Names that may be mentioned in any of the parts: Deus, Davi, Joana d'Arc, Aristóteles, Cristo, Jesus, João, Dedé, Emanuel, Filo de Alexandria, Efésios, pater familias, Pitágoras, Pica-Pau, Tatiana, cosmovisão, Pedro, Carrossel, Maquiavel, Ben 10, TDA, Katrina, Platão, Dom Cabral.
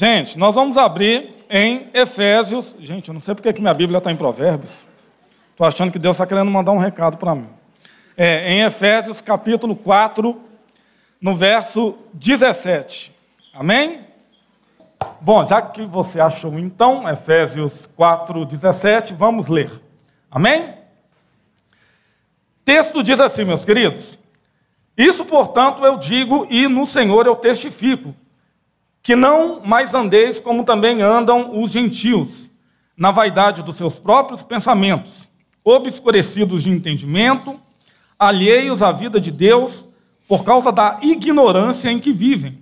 Gente, nós vamos abrir em Efésios... Gente, eu não sei porque que minha Bíblia está em Provérbios. Estou achando que Deus está querendo mandar um recado para mim. Em Efésios, capítulo 4, no verso 17. Amém? Bom, já que você achou, então, Efésios 4, 17, vamos ler. Amém? Texto diz assim, meus queridos: isso, portanto, eu digo e no Senhor eu testifico, que não mais andeis como também andam os gentios, na vaidade dos seus próprios pensamentos, obscurecidos de entendimento, alheios à vida de Deus, por causa da ignorância em que vivem,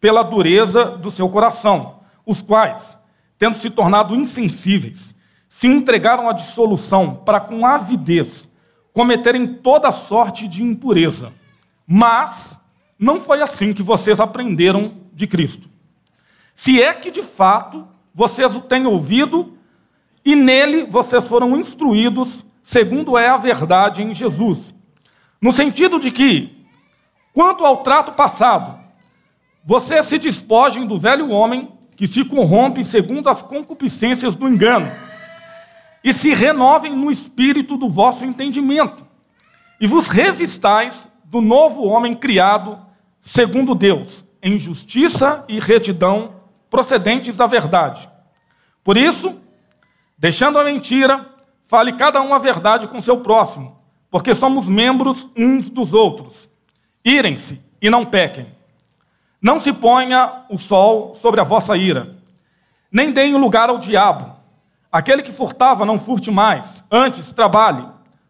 pela dureza do seu coração, os quais, tendo se tornado insensíveis, se entregaram à dissolução para com avidez cometerem toda sorte de impureza. Mas não foi assim que vocês aprenderam de Cristo, se é que de fato vocês o têm ouvido e nele vocês foram instruídos, segundo é a verdade em Jesus, no sentido de que, quanto ao trato passado, vocês se despojem do velho homem que se corrompe segundo as concupiscências do engano, e se renovem no espírito do vosso entendimento, e vos revistais do novo homem criado segundo Deus, em justiça e retidão procedentes da verdade. Por isso, deixando a mentira, fale cada um a verdade com seu próximo, porque somos membros uns dos outros. Irem-se e não pequem. Não se ponha o sol sobre a vossa ira, nem deem lugar ao diabo. Aquele que furtava, não furte mais, antes trabalhe,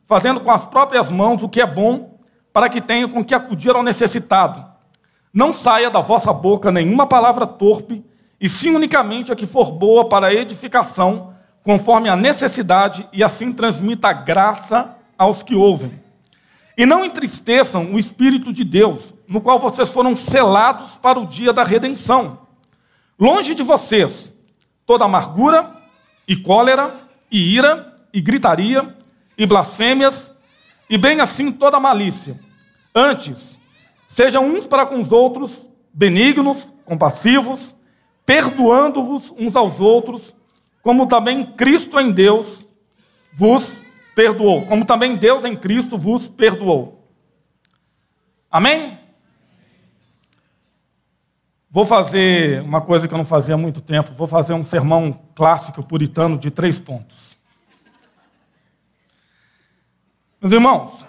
fazendo com as próprias mãos o que é bom, para que tenha com que acudir ao necessitado. Não saia da vossa boca nenhuma palavra torpe, e sim unicamente a que for boa para a edificação, conforme a necessidade, e assim transmita a graça aos que ouvem. E não entristeçam o Espírito de Deus, no qual vocês foram selados para o dia da redenção. Longe de vocês toda amargura, e cólera, e ira, e gritaria, e blasfêmias, e bem assim toda malícia. Antes, sejam uns para com os outros benignos, compassivos, perdoando-vos uns aos outros, como também Cristo em Deus vos perdoou. Como também Deus em Cristo vos perdoou. Amém? Vou fazer uma coisa que eu não fazia há muito tempo. Vou fazer um sermão clássico puritano de 3 pontos. Meus irmãos,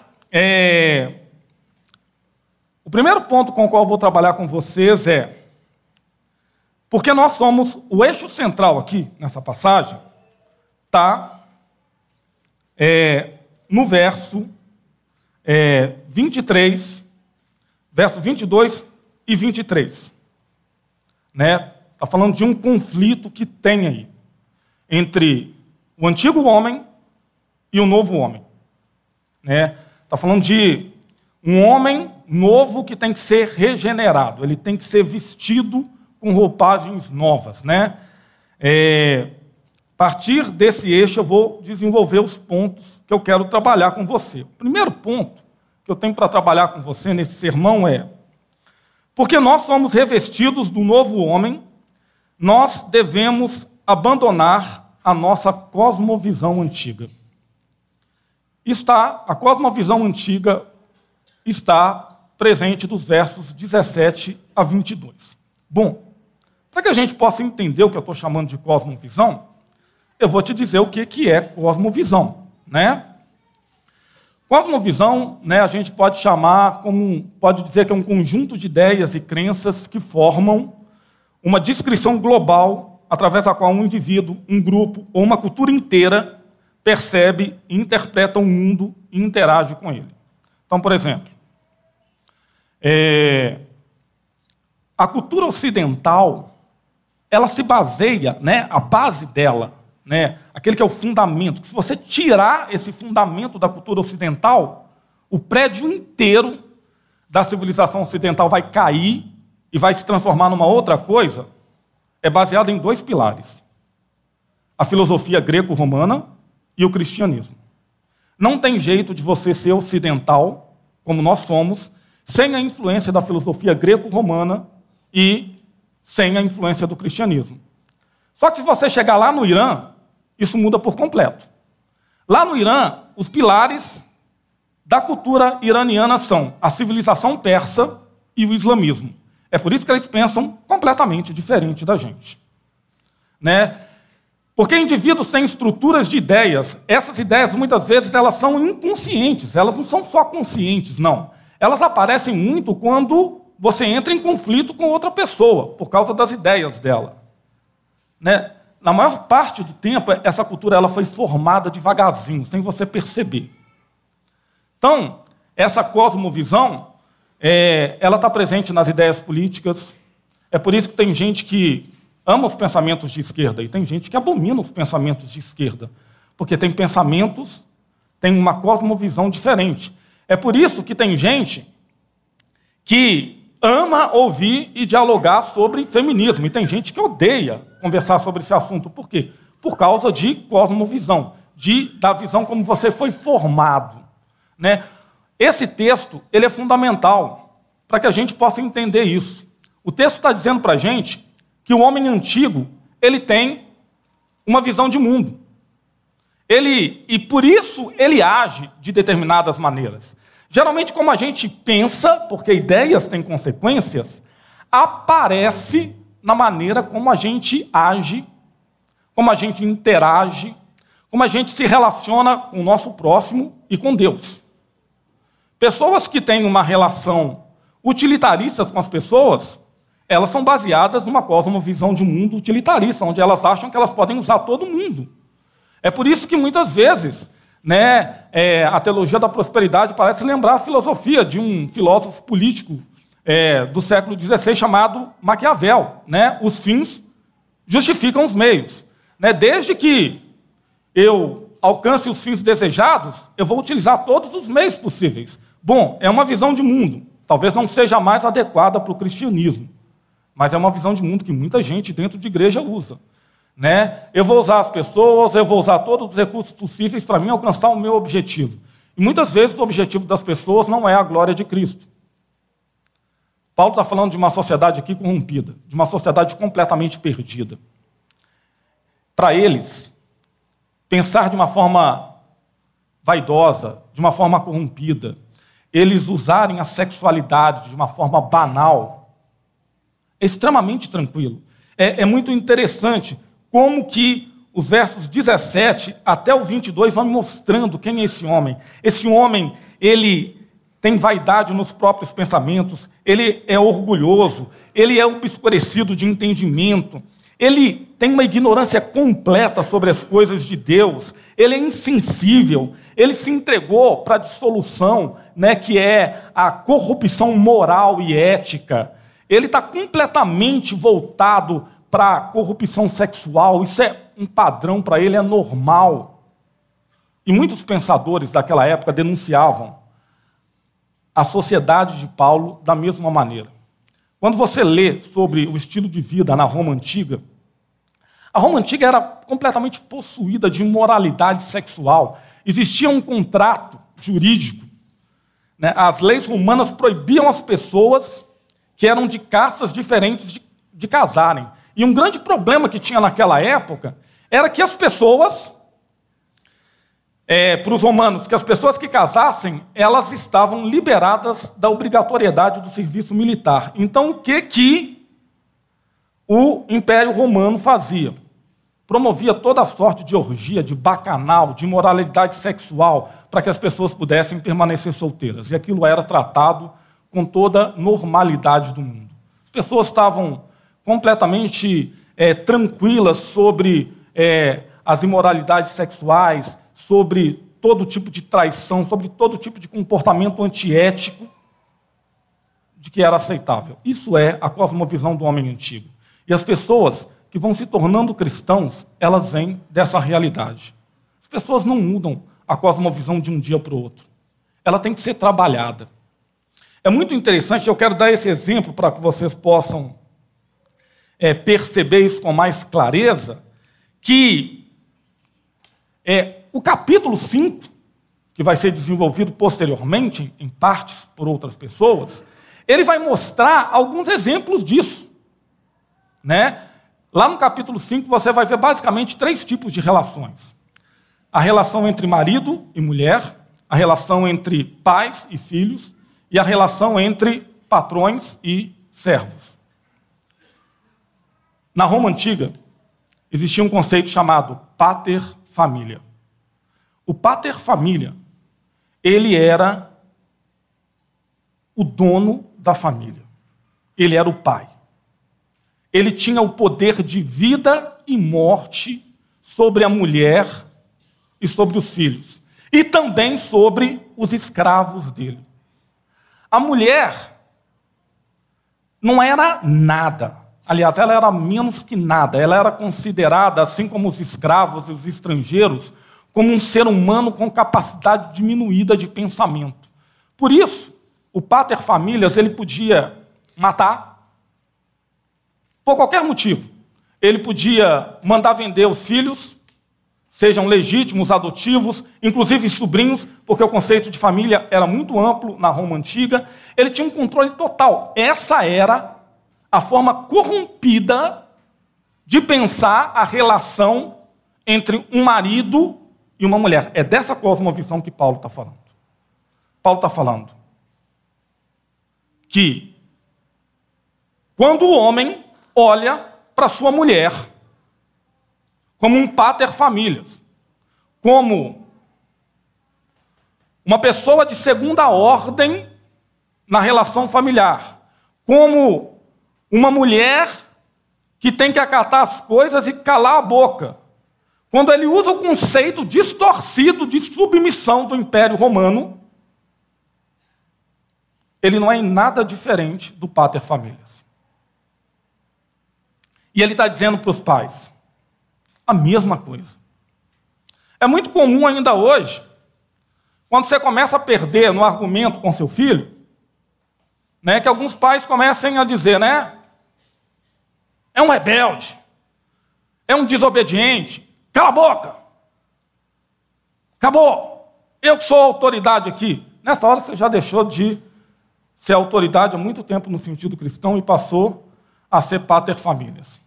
o primeiro ponto com o qual eu vou trabalhar com vocês é porque nós somos o eixo central aqui, nessa passagem, está no verso 23, verso 22 e 23. Né? Está falando de um conflito que tem aí entre o antigo homem e o novo homem. Né? Está falando de um homem novo que tem que ser regenerado, ele tem que ser vestido com roupagens novas. Né? A partir desse eixo eu vou desenvolver os pontos que eu quero trabalhar com você. O primeiro ponto que eu tenho para trabalhar com você nesse sermão é: porque nós somos revestidos do novo homem, nós devemos abandonar a nossa cosmovisão antiga. A cosmovisão antiga está presente dos versos 17 a 22. Bom, para que a gente possa entender o que eu estou chamando de cosmovisão, eu vou te dizer o que é cosmovisão. Né? Cosmovisão, né, a gente pode chamar, pode dizer que é um conjunto de ideias e crenças que formam uma descrição global através da qual um indivíduo, um grupo ou uma cultura inteira percebe e interpreta o mundo e interage com ele. Então, por exemplo, a cultura ocidental, ela se baseia, né, a base dela, né, aquele que é o fundamento, que se você tirar esse fundamento da cultura ocidental, o prédio inteiro da civilização ocidental vai cair e vai se transformar numa outra coisa, é baseado em 2 pilares. A filosofia greco-romana e o cristianismo. Não tem jeito de você ser ocidental, como nós somos, sem a influência da filosofia greco-romana e sem a influência do cristianismo. Só que se você chegar lá no Irã, isso muda por completo. Lá no Irã, os pilares da cultura iraniana são a civilização persa e o islamismo. É por isso que eles pensam completamente diferente da gente. Né? Porque indivíduos têm estruturas de ideias. Essas ideias, muitas vezes, elas são inconscientes. Elas não são só conscientes, não. Elas aparecem muito quando você entra em conflito com outra pessoa, por causa das ideias dela. Né? Na maior parte do tempo, essa cultura ela foi formada devagarzinho, sem você perceber. Então, essa cosmovisão, ela está presente nas ideias políticas. É por isso que tem gente que ama os pensamentos de esquerda e tem gente que abomina os pensamentos de esquerda, porque tem pensamentos, tem uma cosmovisão diferente. É por isso que tem gente que ama ouvir e dialogar sobre feminismo, e tem gente que odeia conversar sobre esse assunto. Por quê? Por causa de cosmovisão, da visão como você foi formado. Né? Esse texto ele é fundamental para que a gente possa entender isso. O texto está dizendo para a gente que o homem antigo, ele tem uma visão de mundo. E por isso ele age de determinadas maneiras. Geralmente, como a gente pensa, porque ideias têm consequências, aparece na maneira como a gente age, como a gente interage, como a gente se relaciona com o nosso próximo e com Deus. Pessoas que têm uma relação utilitarista com as pessoas, elas são baseadas numa cosmovisão de um mundo utilitarista, onde elas acham que elas podem usar todo mundo. É por isso que, muitas vezes, né, a teologia da prosperidade parece lembrar a filosofia de um filósofo político do século XVI chamado Maquiavel. Né? Os fins justificam os meios. Né? Desde que eu alcance os fins desejados, eu vou utilizar todos os meios possíveis. Bom, é uma visão de mundo. Talvez não seja mais adequada para o cristianismo. Mas é uma visão de mundo que muita gente dentro de igreja usa. Né? Eu vou usar as pessoas, eu vou usar todos os recursos possíveis para mim alcançar o meu objetivo. E muitas vezes o objetivo das pessoas não é a glória de Cristo. Paulo está falando de uma sociedade aqui corrompida, de uma sociedade completamente perdida. Para eles, pensar de uma forma vaidosa, de uma forma corrompida, eles usarem a sexualidade de uma forma banal, é extremamente tranquilo. É muito interessante como que os versos 17 até o 22 vão mostrando quem é esse homem. Esse homem, ele tem vaidade nos próprios pensamentos, ele é orgulhoso, ele é obscurecido de entendimento, ele tem uma ignorância completa sobre as coisas de Deus, ele é insensível, ele se entregou para a dissolução, né, que é a corrupção moral e ética. Ele está completamente voltado para a corrupção sexual. Isso é um padrão para ele, é normal. E muitos pensadores daquela época denunciavam a sociedade de Paulo da mesma maneira. Quando você lê sobre o estilo de vida na Roma Antiga, a Roma Antiga era completamente possuída de imoralidade sexual. Existia um contrato jurídico. Né? As leis romanas proibiam as pessoas que eram de castas diferentes de casarem. E um grande problema que tinha naquela época era que as pessoas, para os romanos, que as pessoas que casassem, elas estavam liberadas da obrigatoriedade do serviço militar. Então, o que o Império Romano fazia? Promovia toda a sorte de orgia, de bacanal, de imoralidade sexual, para que as pessoas pudessem permanecer solteiras. E aquilo era tratado com toda a normalidade do mundo. As pessoas estavam completamente tranquilas sobre as imoralidades sexuais, sobre todo tipo de traição, sobre todo tipo de comportamento antiético de que era aceitável. Isso é a cosmovisão do homem antigo. E as pessoas que vão se tornando cristãos, elas vêm dessa realidade. As pessoas não mudam a cosmovisão de um dia para o outro. Ela tem que ser trabalhada. É muito interessante, eu quero dar esse exemplo para que vocês possam perceber isso com mais clareza, que o capítulo 5, que vai ser desenvolvido posteriormente, em partes por outras pessoas, ele vai mostrar alguns exemplos disso. né? Lá no capítulo 5 você vai ver basicamente 3 tipos de relações. A relação entre marido e mulher, a relação entre pais e filhos e a relação entre patrões e servos. Na Roma Antiga, existia um conceito chamado pater familia. O pater familia, ele era o dono da família. Ele era o pai. Ele tinha o poder de vida e morte sobre a mulher e sobre os filhos. E também sobre os escravos dele. A mulher não era nada. Aliás, ela era menos que nada. Ela era considerada, assim como os escravos e os estrangeiros, como um ser humano com capacidade diminuída de pensamento. Por isso, o pater familias, ele podia matar, por qualquer motivo. Ele podia mandar vender os filhos, sejam legítimos, adotivos, inclusive sobrinhos, porque o conceito de família era muito amplo na Roma Antiga. Ele tinha um controle total. Essa era a forma corrompida de pensar a relação entre um marido e uma mulher. É dessa cosmovisão que Paulo está falando. Paulo está falando que quando o homem olha para sua mulher como um pater familias, como uma pessoa de segunda ordem na relação familiar, como uma mulher que tem que acatar as coisas e calar a boca. Quando ele usa o conceito distorcido de submissão do Império Romano, ele não é em nada diferente do pater familias. E ele está dizendo para os pais a mesma coisa. É muito comum ainda hoje, quando você começa a perder no argumento com seu filho, né, que alguns pais comecem a dizer, né, é um rebelde, é um desobediente, cala a boca, acabou, eu que sou a autoridade aqui. Nessa hora você já deixou de ser autoridade há muito tempo no sentido cristão e passou a ser pater familias.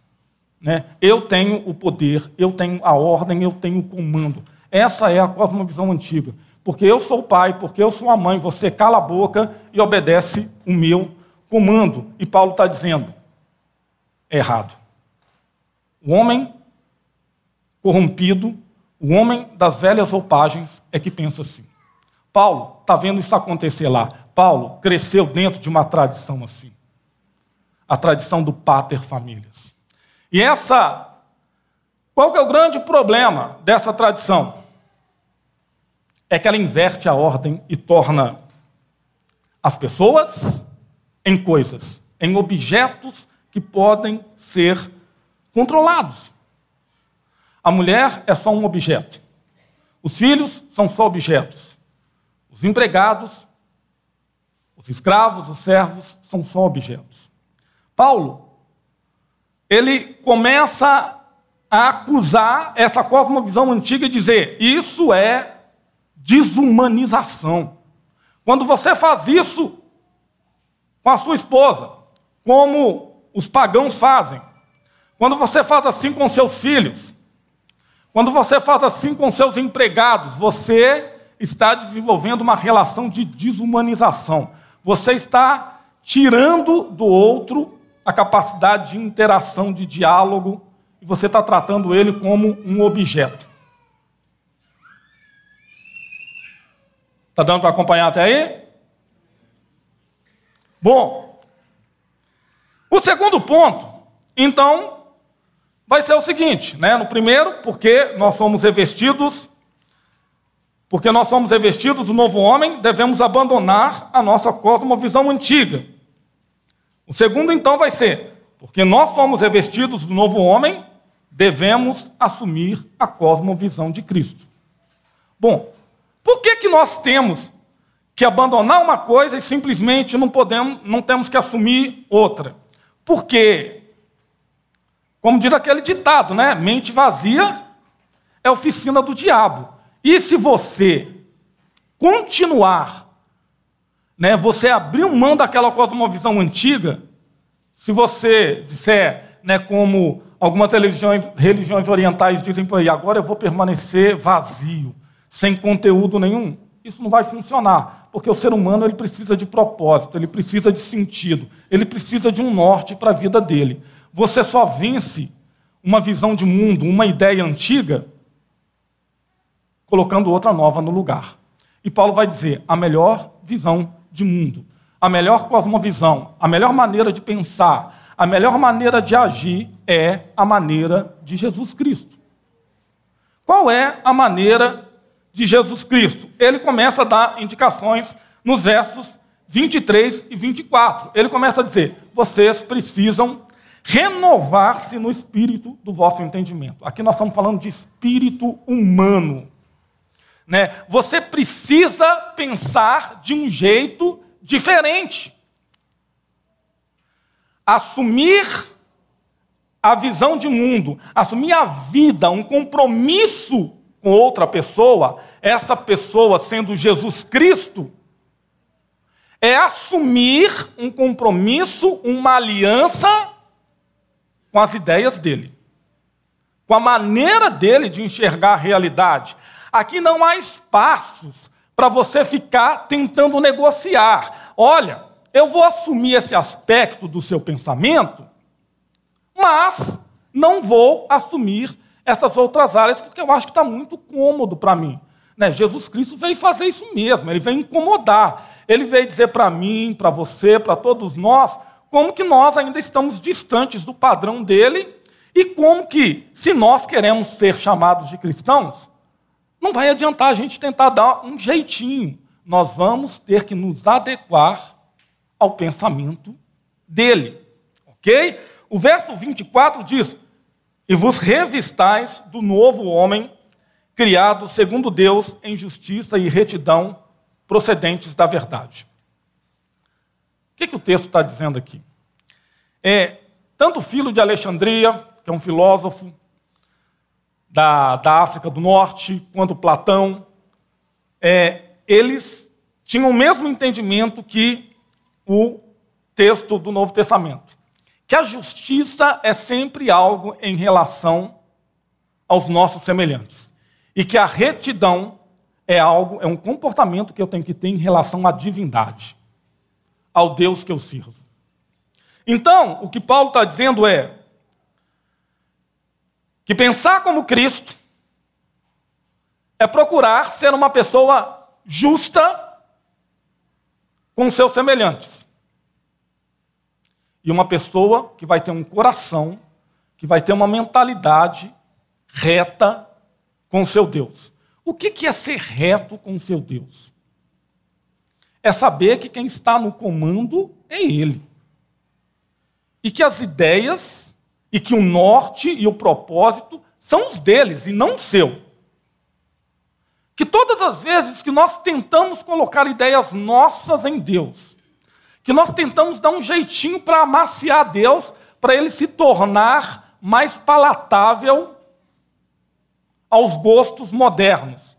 Eu tenho o poder, eu tenho a ordem, eu tenho o comando. Essa é a cosmovisão antiga. Porque eu sou o pai, porque eu sou a mãe, você cala a boca e obedece o meu comando. E Paulo está dizendo, é errado. O homem corrompido, o homem das velhas roupagens é que pensa assim. Paulo está vendo isso acontecer lá. Paulo cresceu dentro de uma tradição assim. A tradição do pater familias. E essa, qual que é o grande problema dessa tradição? É que ela inverte a ordem e torna as pessoas em coisas, em objetos que podem ser controlados. A mulher é só um objeto. Os filhos são só objetos. Os empregados, os escravos, os servos são só objetos. Paulo, ele começa a acusar essa cosmovisão antiga e dizer, isso é desumanização. Quando você faz isso com a sua esposa, como os pagãos fazem, quando você faz assim com seus filhos, quando você faz assim com seus empregados, você está desenvolvendo uma relação de desumanização. Você está tirando do outro a capacidade de interação, de diálogo, e você está tratando ele como um objeto. Está dando para acompanhar até aí? Bom, o segundo ponto, então, vai ser o seguinte, né? No primeiro, porque nós somos revestidos do novo homem, devemos abandonar a nossa cosmovisão antiga. O segundo, então, vai ser, porque nós somos revestidos do novo homem, devemos assumir a cosmovisão de Cristo. Bom, por que nós temos que abandonar uma coisa e simplesmente não temos que assumir outra? Porque, como diz aquele ditado, né? Mente vazia é oficina do diabo. E se você continuar, você abriu mão daquela cosmovisão antiga, se você disser, né, como algumas religiões orientais dizem por aí, agora eu vou permanecer vazio, sem conteúdo nenhum. Isso não vai funcionar, porque o ser humano ele precisa de propósito, ele precisa de sentido, ele precisa de um norte para a vida dele. Você só vence uma visão de mundo, uma ideia antiga, colocando outra nova no lugar. E Paulo vai dizer, a melhor visão de mundo, a melhor cosmovisão, a melhor maneira de pensar, a melhor maneira de agir é a maneira de Jesus Cristo. Qual é a maneira de Jesus Cristo? Ele começa a dar indicações nos versos 23 e 24. Ele começa a dizer, vocês precisam renovar-se no espírito do vosso entendimento. Aqui nós estamos falando de espírito humano, né? Você precisa pensar de um jeito diferente. Assumir a visão de mundo, assumir a vida, um compromisso com outra pessoa, essa pessoa sendo Jesus Cristo, é assumir um compromisso, uma aliança com as ideias dele, com a maneira dele de enxergar a realidade. Aqui não há espaços para você ficar tentando negociar. Olha, eu vou assumir esse aspecto do seu pensamento, mas não vou assumir essas outras áreas, porque eu acho que está muito cômodo para mim, né? Jesus Cristo veio fazer isso mesmo, ele veio incomodar, ele veio dizer para mim, para você, para todos nós, como que nós ainda estamos distantes do padrão dele e como que, se nós queremos ser chamados de cristãos, não vai adiantar a gente tentar dar um jeitinho. Nós vamos ter que nos adequar ao pensamento dele, ok? O verso 24 diz... E vos revistais do novo homem, criado segundo Deus em justiça e retidão, procedentes da verdade. O que o texto está dizendo aqui? Tanto Filo de Alexandria, que é um filósofo da África do Norte, quanto Platão, eles tinham o mesmo entendimento que o texto do Novo Testamento, que a justiça é sempre algo em relação aos nossos semelhantes. E que a retidão é um comportamento que eu tenho que ter em relação à divindade, ao Deus que eu sirvo. Então, o que Paulo está dizendo é que pensar como Cristo é procurar ser uma pessoa justa com seus semelhantes. E uma pessoa que vai ter um coração, que vai ter uma mentalidade reta com o seu Deus. O que é ser reto com o seu Deus? É saber que quem está no comando é ele. E que as ideias, e que o norte e o propósito são os deles e não o seu. Que todas as vezes que nós tentamos colocar ideias nossas em Deus, que nós tentamos dar um jeitinho para amaciar Deus, para ele se tornar mais palatável aos gostos modernos.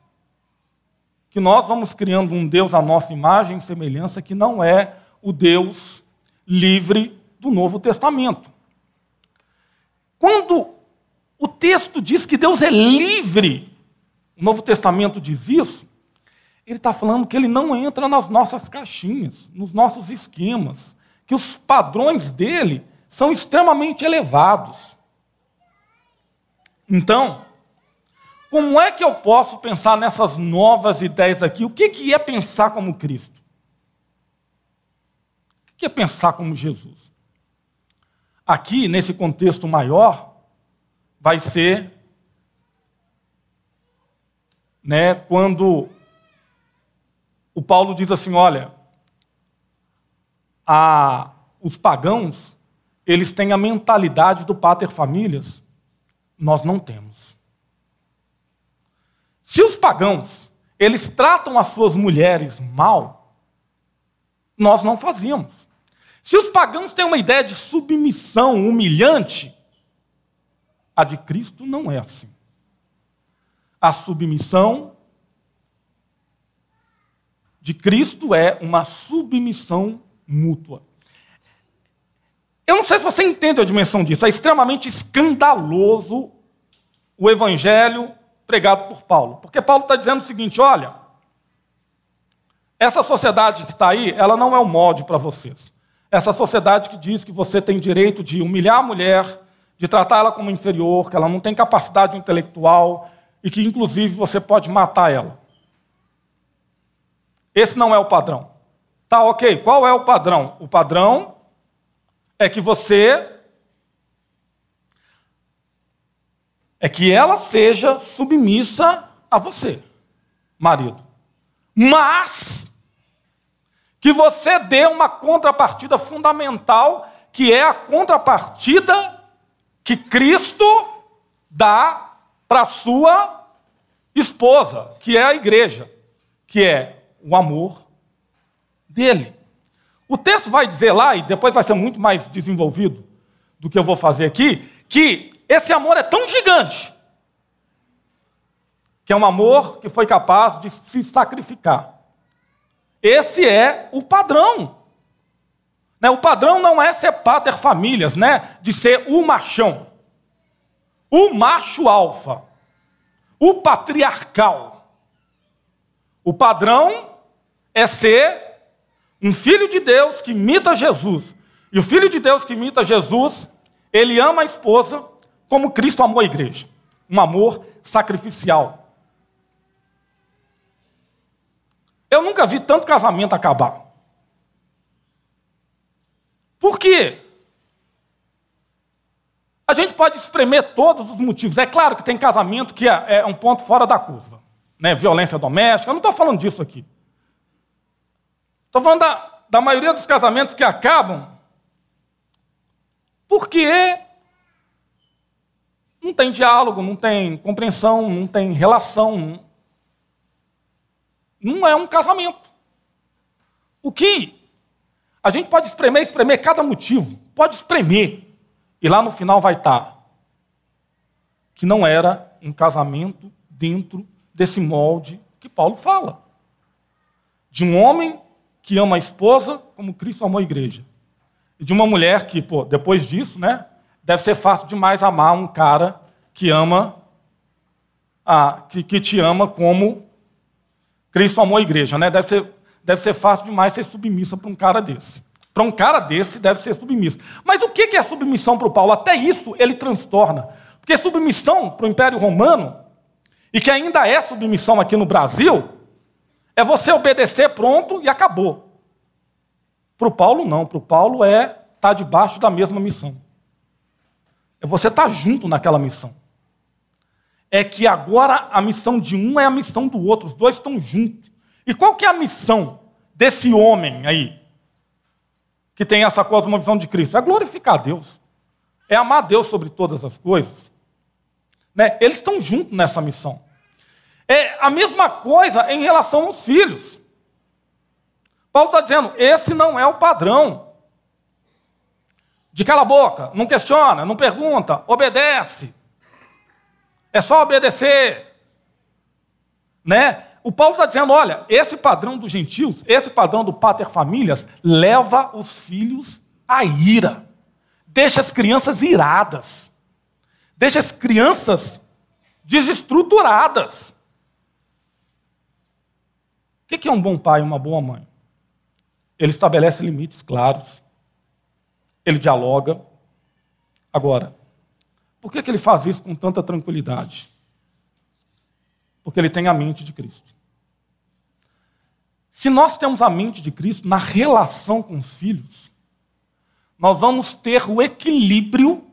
Que nós vamos criando um Deus à nossa imagem e semelhança que não é o Deus livre do Novo Testamento. Quando o texto diz que Deus é livre, o Novo Testamento diz isso, ele está falando que ele não entra nas nossas caixinhas, nos nossos esquemas, que os padrões dele são extremamente elevados. Então, como é que eu posso pensar nessas novas ideias aqui? O que é pensar como Cristo? O que é pensar como Jesus? Aqui, nesse contexto maior, vai ser, né, quando o Paulo diz assim, olha, os pagãos, eles têm a mentalidade do pater familias, nós não temos. Se os pagãos, eles tratam as suas mulheres mal, nós não fazíamos. Se os pagãos têm uma ideia de submissão humilhante, a de Cristo não é assim. A submissão de Cristo é uma submissão mútua. Eu não sei se você entende a dimensão disso. É extremamente escandaloso o evangelho pregado por Paulo. Porque Paulo está dizendo o seguinte, olha, essa sociedade que está aí, ela não é um molde para vocês. Essa sociedade que diz que você tem direito de humilhar a mulher, de tratá-la como inferior, que ela não tem capacidade intelectual e que, inclusive, você pode matar ela. Esse não é o padrão. Tá, ok. Qual é o padrão? O padrão é que ela seja submissa a você, marido. Mas que você dê uma contrapartida fundamental, que é a contrapartida que Cristo dá para a sua esposa, que é a igreja, que é o amor dele. O texto vai dizer lá, e depois vai ser muito mais desenvolvido do que eu vou fazer aqui, que esse amor é tão gigante, que é um amor que foi capaz de se sacrificar. Esse é o padrão. O padrão não é ser pater famílias, de ser o machão, o macho alfa, o patriarcal. O padrão é ser um filho de Deus que imita Jesus. E o filho de Deus que imita Jesus, ele ama a esposa como Cristo amou a igreja. Um amor sacrificial. Eu nunca vi tanto casamento acabar. Por quê? A gente pode espremer todos os motivos. É claro que tem casamento que é um ponto fora da curva. Violência doméstica, eu não estou falando disso aqui. Estou falando da maioria dos casamentos que acabam porque não tem diálogo, não tem compreensão, não tem relação. Não é um casamento. O que a gente pode espremer cada motivo. Pode espremer. E lá no final vai estar que não era um casamento dentro desse molde que Paulo fala. De um homem que ama a esposa como Cristo amou a igreja. E de uma mulher que, depois disso, deve ser fácil demais amar um cara que ama, que te ama como Cristo amou a igreja. Deve ser fácil demais ser submissa para um cara desse. Para um cara desse, deve ser submissa. Mas o que é submissão para o Paulo? Até isso ele transtorna. Porque submissão para o Império Romano, e que ainda é submissão aqui no Brasil, é você obedecer, pronto, e acabou. Para o Paulo, não. Para o Paulo estar debaixo da mesma missão. É você estar junto naquela missão. É que agora a missão de um é a missão do outro. Os dois estão juntos. E qual que é a missão desse homem aí, que tem essa cosmovisão de Cristo? É glorificar a Deus. É amar a Deus sobre todas as coisas. Eles estão juntos nessa missão. É a mesma coisa em relação aos filhos. Paulo está dizendo, esse não é o padrão. De cala a boca, não questiona, não pergunta, obedece. É só obedecer. O Paulo está dizendo, olha, esse padrão dos gentios, esse padrão do pater familias, leva os filhos à ira. Deixa as crianças iradas. Deixa as crianças desestruturadas. O que é um bom pai e uma boa mãe? Ele estabelece limites claros. Ele dialoga. Agora, por que ele faz isso com tanta tranquilidade? Porque ele tem a mente de Cristo. Se nós temos a mente de Cristo na relação com os filhos, nós vamos ter o equilíbrio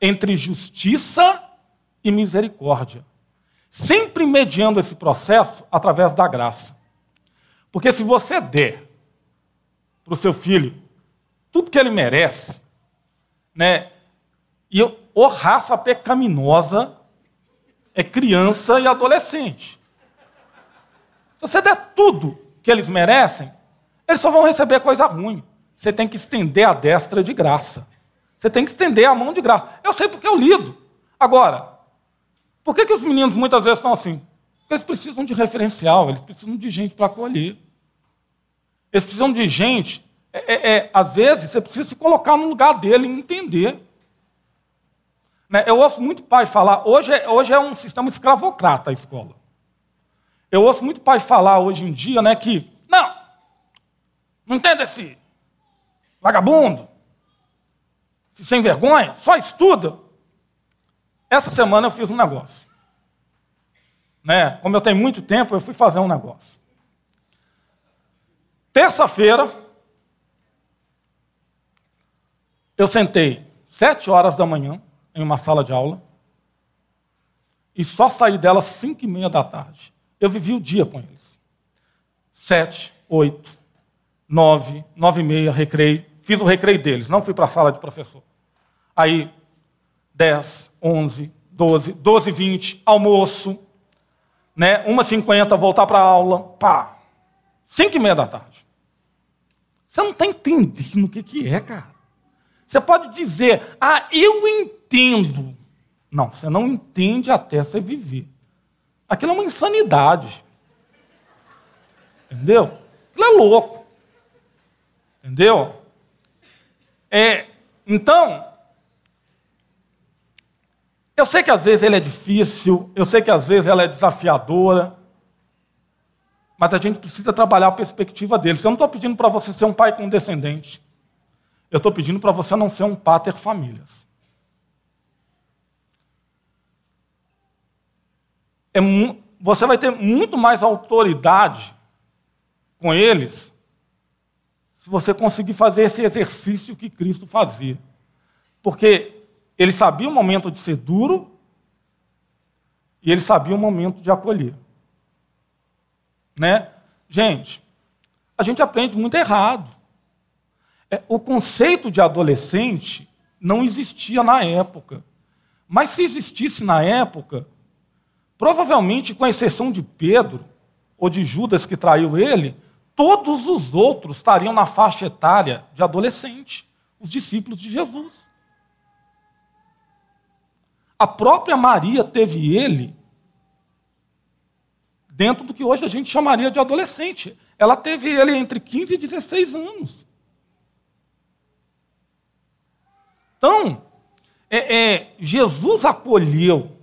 entre justiça e misericórdia. Sempre mediando esse processo através da graça. Porque se você der para o seu filho tudo que ele merece, e raça pecaminosa é criança e adolescente. Se você der tudo que eles merecem, eles só vão receber coisa ruim. Você tem que estender a destra de graça. Você tem que estender a mão de graça. Eu sei porque eu lido. Agora, por que os meninos muitas vezes estão assim? Porque eles precisam de referencial, eles precisam de gente para acolher. Eles precisam de gente Às vezes, você precisa se colocar no lugar dele e entender. Né? Eu ouço muito pai falar, hoje é um sistema escravocrata a escola. Eu ouço muito pai falar hoje em dia, né, que, não entenda esse vagabundo, esse sem vergonha, só estuda. Essa semana eu fiz um negócio. Né? Como eu tenho muito tempo, eu fui fazer um negócio. Terça-feira, eu sentei 7h em uma sala de aula e só saí dela 5h30. Eu vivi o dia com eles. 7, 8, 9, 9h30, recreio. Fiz o recreio deles, não fui para a sala de professor. Aí, 10, 11, 12, 12h20, almoço, né? 1h50, voltar para a aula, 5h30. Você não está entendendo o que é, cara. Você pode dizer, eu entendo. Não, você não entende até você viver. Aquilo é uma insanidade. Entendeu? Aquilo é louco. Entendeu? Então, eu sei que às vezes ele é difícil, eu sei que às vezes ela é desafiadora, mas a gente precisa trabalhar a perspectiva dele. Eu não estou pedindo para você ser um pai condescendente. Eu estou pedindo para você não ser um pater famílias. Você vai ter muito mais autoridade com eles se você conseguir fazer esse exercício que Cristo fazia. Porque ele sabia o momento de ser duro e ele sabia o momento de acolher. Né? Gente, a gente aprende muito errado. O conceito de adolescente não existia na época. Mas se existisse na época, provavelmente, com exceção de Pedro ou de Judas que traiu ele, todos os outros estariam na faixa etária de adolescente, os discípulos de Jesus. A própria Maria teve ele dentro do que hoje a gente chamaria de adolescente. Ela teve ele entre 15 e 16 anos. Então, Jesus acolheu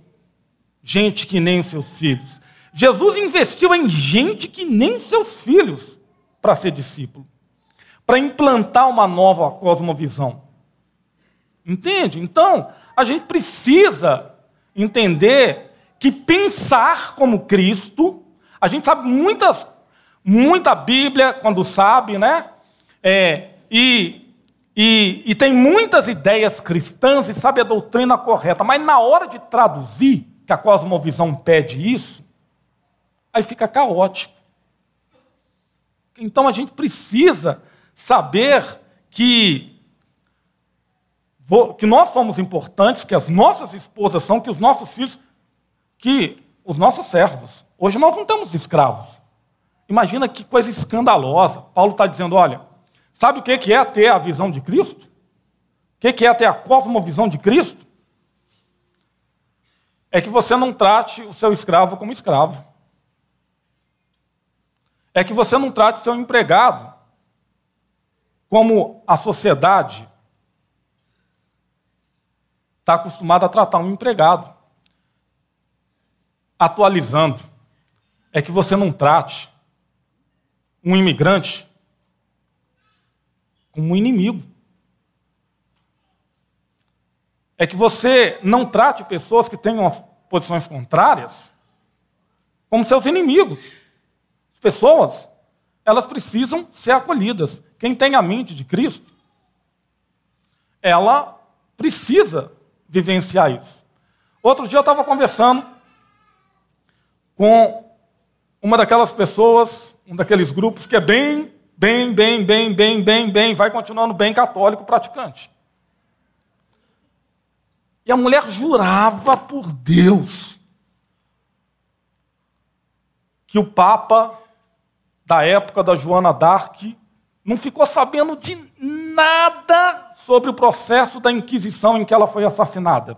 gente que nem os seus filhos. Jesus investiu em gente que nem os seus filhos para ser discípulo, para implantar uma nova cosmovisão. Entende? Então, a gente precisa entender que pensar como Cristo, a gente sabe muita Bíblia, quando sabe, né? E tem muitas ideias cristãs e sabe a doutrina correta, mas na hora de traduzir, que a cosmovisão pede isso, aí fica caótico. Então a gente precisa saber que nós somos importantes, que as nossas esposas são, que os nossos filhos, que os nossos servos. Hoje nós não temos escravos. Imagina que coisa escandalosa. Paulo está dizendo, olha, sabe o que é ter a visão de Cristo? O que é ter a cosmovisão de Cristo? É que você não trate o seu escravo como escravo. É que você não trate o seu empregado como a sociedade está acostumada a tratar um empregado. Atualizando, é que você não trate um imigrante como um inimigo. É que você não trate pessoas que tenham posições contrárias como seus inimigos. As pessoas, elas precisam ser acolhidas. Quem tem a mente de Cristo, ela precisa vivenciar isso. Outro dia eu estava conversando com uma daquelas pessoas, um daqueles grupos que é bem, vai continuando bem católico praticante. E a mulher jurava por Deus que o Papa da época da Joana d'Arc não ficou sabendo de nada sobre o processo da Inquisição em que ela foi assassinada.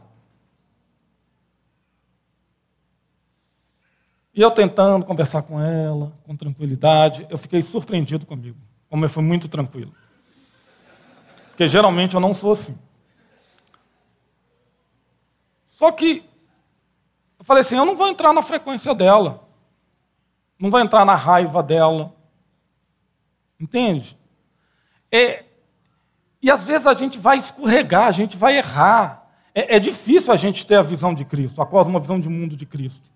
E eu tentando conversar com ela, com tranquilidade, eu fiquei surpreendido comigo, como eu fui muito tranquilo. Porque geralmente eu não sou assim. Só que eu falei assim, eu não vou entrar na frequência dela. Não vou entrar na raiva dela. Entende? E às vezes a gente vai escorregar, a gente vai errar. É difícil a gente ter a visão de Cristo, a cosmovisão de mundo de Cristo.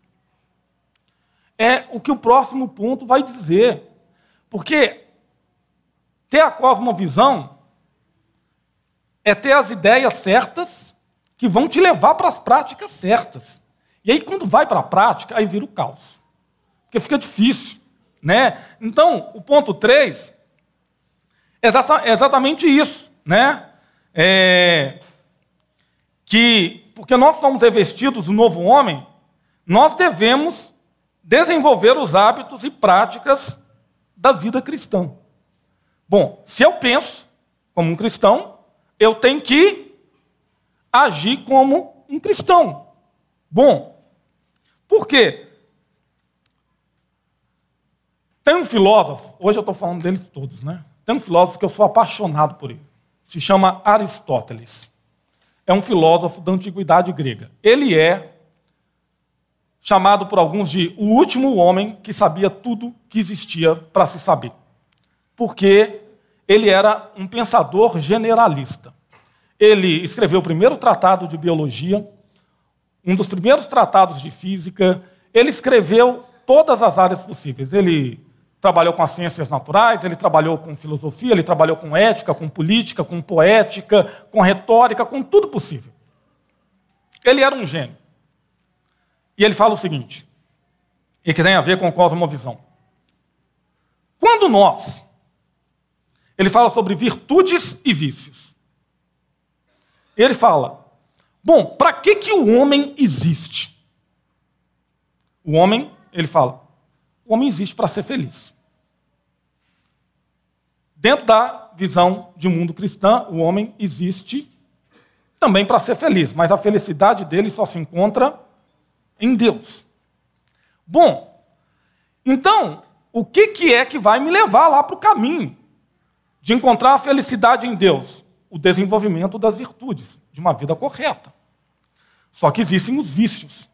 É o que o próximo ponto vai dizer. Porque ter a cosmovisão é ter as ideias certas que vão te levar para as práticas certas. E aí, quando vai para a prática, aí vira o caos. Porque fica difícil, né? Então, o ponto 3 é exatamente isso, né? Porque nós somos revestidos do novo homem, nós devemos desenvolver os hábitos e práticas da vida cristã. Bom, se eu penso como um cristão, eu tenho que agir como um cristão. Bom, por quê? Tem um filósofo, hoje eu estou falando deles todos, né? Tem um filósofo que eu sou apaixonado por ele. Se chama Aristóteles. É um filósofo da antiguidade grega. Ele é chamado por alguns de o último homem que sabia tudo que existia para se saber. Porque ele era um pensador generalista. Ele escreveu o primeiro tratado de biologia, um dos primeiros tratados de física. Ele escreveu todas as áreas possíveis. Ele trabalhou com as ciências naturais, ele trabalhou com filosofia, ele trabalhou com ética, com política, com poética, com retórica, com tudo possível. Ele era um gênio. E ele fala o seguinte, e que tem a ver com cosmovisão. Quando nós... Ele fala sobre virtudes e vícios. Ele fala, bom, para que o homem existe? O homem, ele fala, o homem existe para ser feliz. Dentro da visão de mundo cristã, o homem existe também para ser feliz, mas a felicidade dele só se encontra em Deus. Bom, então, o que é que vai me levar lá para o caminho de encontrar a felicidade em Deus? O desenvolvimento das virtudes, de uma vida correta. Só que existem os vícios.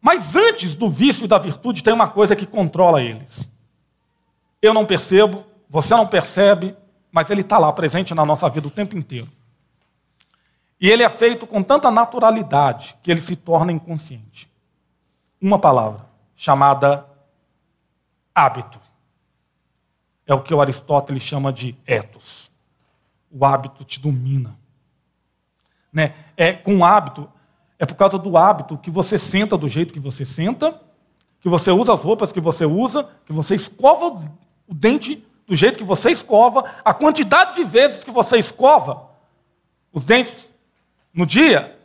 Mas antes do vício e da virtude, tem uma coisa que controla eles. Eu não percebo, você não percebe, mas ele está lá, presente na nossa vida o tempo inteiro. E ele é feito com tanta naturalidade que ele se torna inconsciente. Uma palavra, chamada hábito. É o que o Aristóteles chama de ethos. O hábito te domina. Né? É por causa do hábito que você senta do jeito que você senta, que você usa as roupas que você usa, que você escova o dente do jeito que você escova, a quantidade de vezes que você escova os dentes no dia,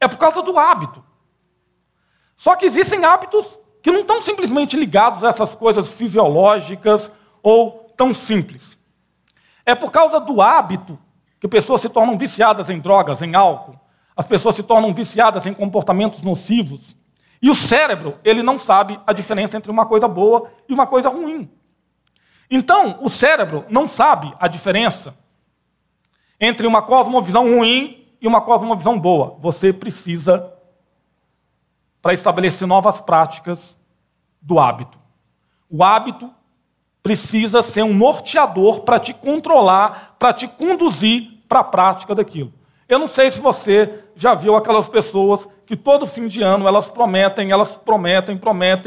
é por causa do hábito. Só que existem hábitos que não estão simplesmente ligados a essas coisas fisiológicas ou tão simples. É por causa do hábito que pessoas se tornam viciadas em drogas, em álcool. As pessoas se tornam viciadas em comportamentos nocivos. E o cérebro, ele não sabe a diferença entre uma coisa boa e uma coisa ruim. Então, o cérebro não sabe a diferença entre uma cosmovisão ruim e uma cosmovisão boa. Você precisa, para estabelecer novas práticas, do hábito. O hábito precisa ser um norteador para te controlar, para te conduzir para a prática daquilo. Eu não sei se você já viu aquelas pessoas que todo fim de ano elas prometem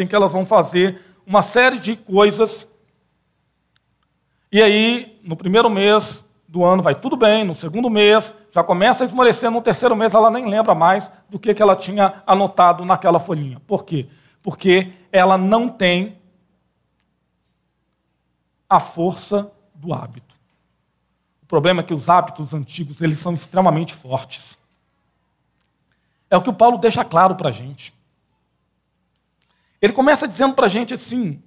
que elas vão fazer uma série de coisas. E aí, no primeiro mês do ano vai tudo bem, no segundo mês já começa a esmorecer, no terceiro mês ela nem lembra mais do que ela tinha anotado naquela folhinha. Por quê? Porque ela não tem a força do hábito. O problema é que os hábitos antigos, eles são extremamente fortes. É o que o Paulo deixa claro para a gente. Ele começa dizendo para a gente assim,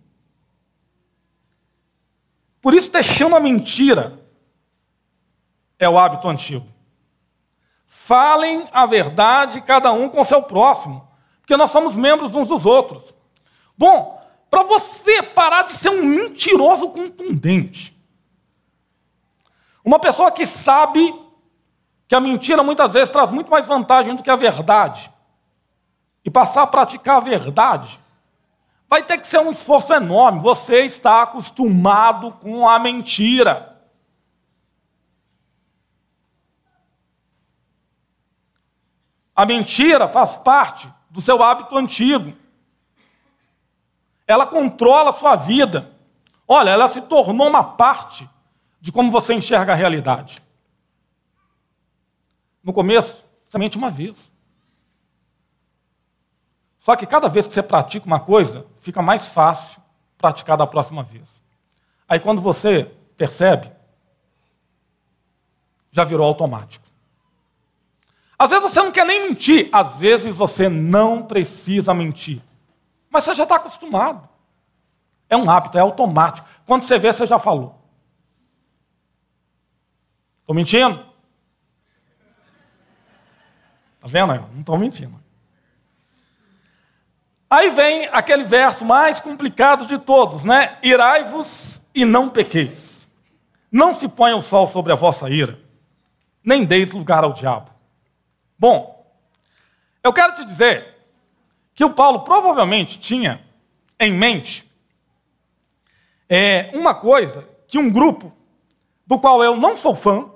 por isso deixando a mentira é o hábito antigo. Falem a verdade cada um com o seu próximo, porque nós somos membros uns dos outros. Bom, para você parar de ser um mentiroso contundente, Uma pessoa que sabe que a mentira muitas vezes traz muito mais vantagem do que a verdade, e passar a praticar a verdade, vai ter que ser um esforço enorme. Você está acostumado com a mentira. A mentira faz parte do seu hábito antigo. Ela controla a sua vida. Olha, ela se tornou uma parte de como você enxerga a realidade. No começo, você mente uma vez. Só que cada vez que você pratica uma coisa, fica mais fácil praticar da próxima vez. Aí quando você percebe, já virou automático. Às vezes você não quer nem mentir, às vezes você não precisa mentir. Mas você já está acostumado. É um hábito, é automático. Quando você vê, você já falou. Estou mentindo? Está vendo? Não estou mentindo. Aí vem aquele verso mais complicado de todos, né? Irai-vos e não pequeis. Não se ponha o sol sobre a vossa ira, nem deis lugar ao diabo. Bom, eu quero te dizer que o Paulo provavelmente tinha em mente uma coisa que um grupo do qual eu não sou fã,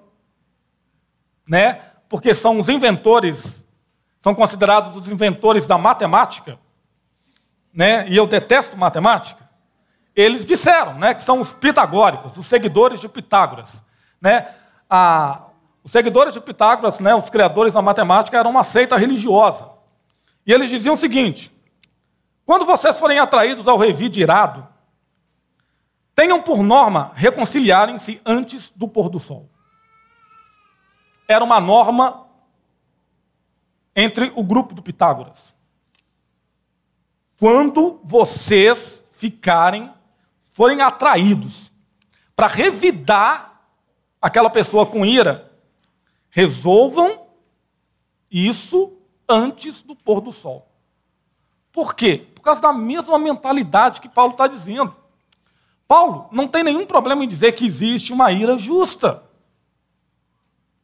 né? Porque são os inventores, são considerados os inventores da matemática, né, e eu detesto matemática, eles disseram, né, que são os pitagóricos, os seguidores de Pitágoras. Né? Os seguidores de Pitágoras, né, os criadores da matemática, eram uma seita religiosa. E eles diziam o seguinte: quando vocês forem atraídos ao revide irado, tenham por norma reconciliarem-se antes do pôr do sol. Era uma norma entre o grupo do Pitágoras. Quando vocês forem atraídos, para revidar aquela pessoa com ira, resolvam isso antes do pôr do sol. Por quê? Por causa da mesma mentalidade que Paulo está dizendo. Paulo não tem nenhum problema em dizer que existe uma ira justa.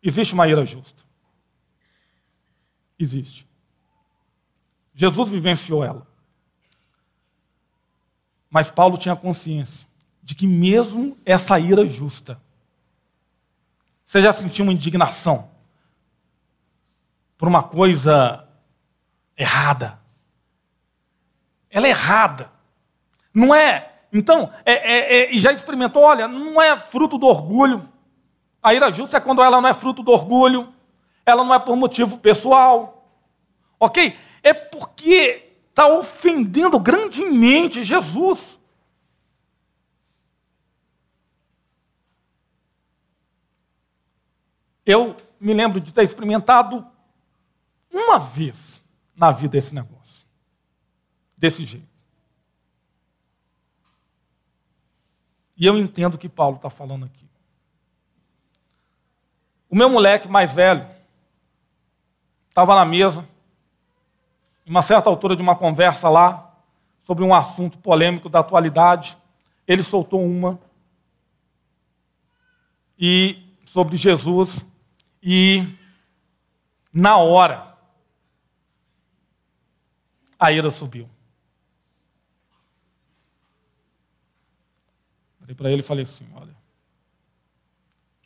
Existe uma ira justa. Existe. Jesus vivenciou ela. Mas Paulo tinha consciência de que mesmo essa ira justa, você já sentiu uma indignação por uma coisa errada. Ela é errada. Não é? Então, e já experimentou, olha, não é fruto do orgulho. A ira justa é quando ela não é fruto do orgulho, ela não é por motivo pessoal. Ok? É porque está ofendendo grandemente Jesus. Eu me lembro de ter experimentado uma vez na vida esse negócio, desse jeito. E eu entendo o que Paulo está falando aqui. O meu moleque mais velho estava na mesa, em uma certa altura de uma conversa lá, sobre um assunto polêmico da atualidade, ele soltou uma e sobre Jesus, e na hora a ira subiu. Falei para ele e falei assim: olha,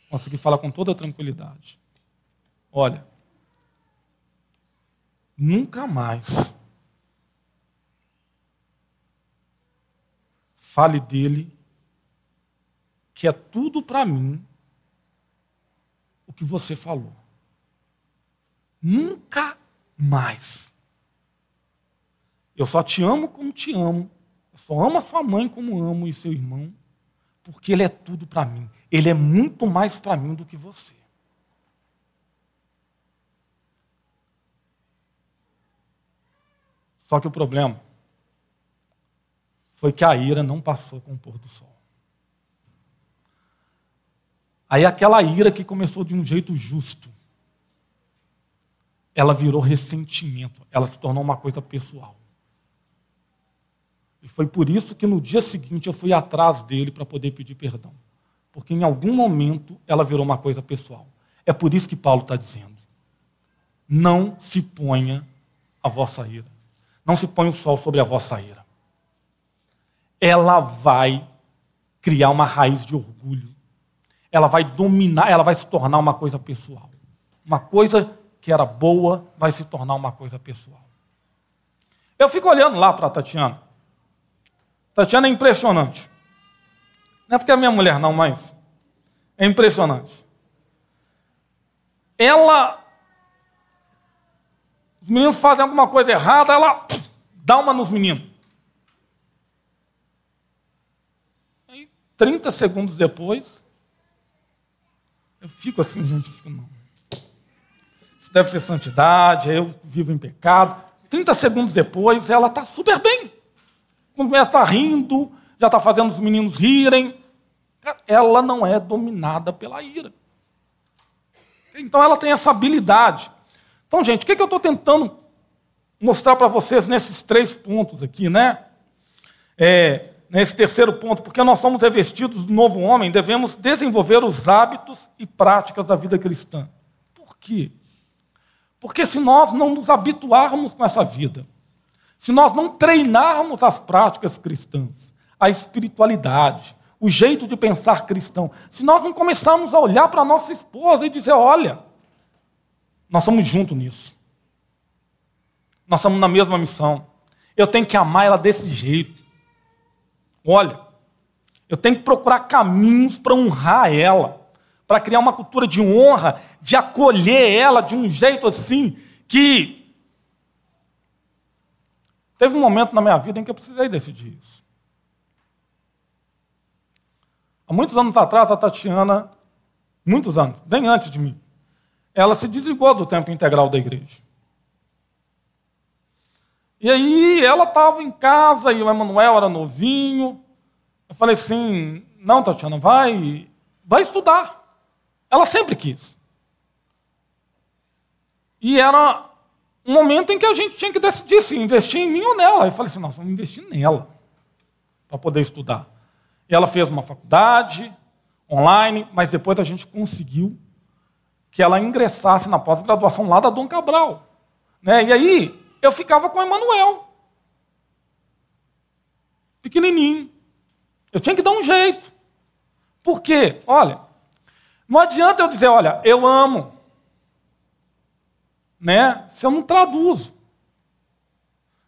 consegui falar com toda tranquilidade. Olha, nunca mais fale dele, que é tudo para mim o que você falou. Nunca mais. Eu só te amo como te amo. Eu só amo a sua mãe como amo e seu irmão, porque ele é tudo para mim. Ele é muito mais para mim do que você. Só que o problema foi que a ira não passou com o pôr do sol. Aí aquela ira que começou de um jeito justo, ela virou ressentimento, ela se tornou uma coisa pessoal. E foi por isso que no dia seguinte eu fui atrás dele para poder pedir perdão. porque em algum momento ela virou uma coisa pessoal. É por isso que Paulo está dizendo: não se ponha a vossa ira. Não se ponha o sol sobre a vossa ira. Ela vai criar uma raiz de orgulho. Ela vai dominar, ela vai se tornar uma coisa pessoal. Uma coisa que era boa vai se tornar uma coisa pessoal. Eu fico olhando lá para a Tatiana. Tatiana é impressionante. Não é porque é minha mulher não, mas é impressionante. Ela... Os meninos fazem alguma coisa errada, ela dá uma nos meninos. Aí, 30 segundos depois, eu fico assim, gente, isso não. Isso deve ser santidade, eu vivo em pecado. 30 segundos depois, ela está super bem. Começa rindo, já está fazendo os meninos rirem. Ela não é dominada pela ira. Então ela tem essa habilidade. Então, gente, o que eu estou tentando mostrar para vocês nesses três pontos aqui, né? Nesse terceiro ponto, porque nós somos revestidos do novo homem, devemos desenvolver os hábitos e práticas da vida cristã. Por quê? Porque se nós não nos habituarmos com essa vida, se nós não treinarmos as práticas cristãs, a espiritualidade, o jeito de pensar cristão, se nós não começarmos a olhar para a nossa esposa e dizer: olha, nós somos juntos nisso. Nós estamos na mesma missão. Eu tenho que amar ela desse jeito. Olha, eu tenho que procurar caminhos para honrar ela, para criar uma cultura de honra, de acolher ela de um jeito assim que... Teve um momento na minha vida em que eu precisei decidir isso. Há muitos anos atrás, a Tatiana, muitos anos, bem antes de mim, ela se desligou do tempo integral da igreja. E aí ela estava em casa e o Emanuel era novinho. Eu falei assim: não, Tatiana, vai estudar. Ela sempre quis. E era um momento em que a gente tinha que decidir se investir em mim ou nela. Eu falei assim: nós vamos investir nela para poder estudar. E ela fez uma faculdade online, mas depois a gente conseguiu que ela ingressasse na pós-graduação lá da Dom Cabral. Né? E aí eu ficava com o Emanuel. Pequenininho. Eu tinha que dar um jeito. Por quê? Olha, não adianta eu dizer: olha, eu amo, né, se eu não traduzo.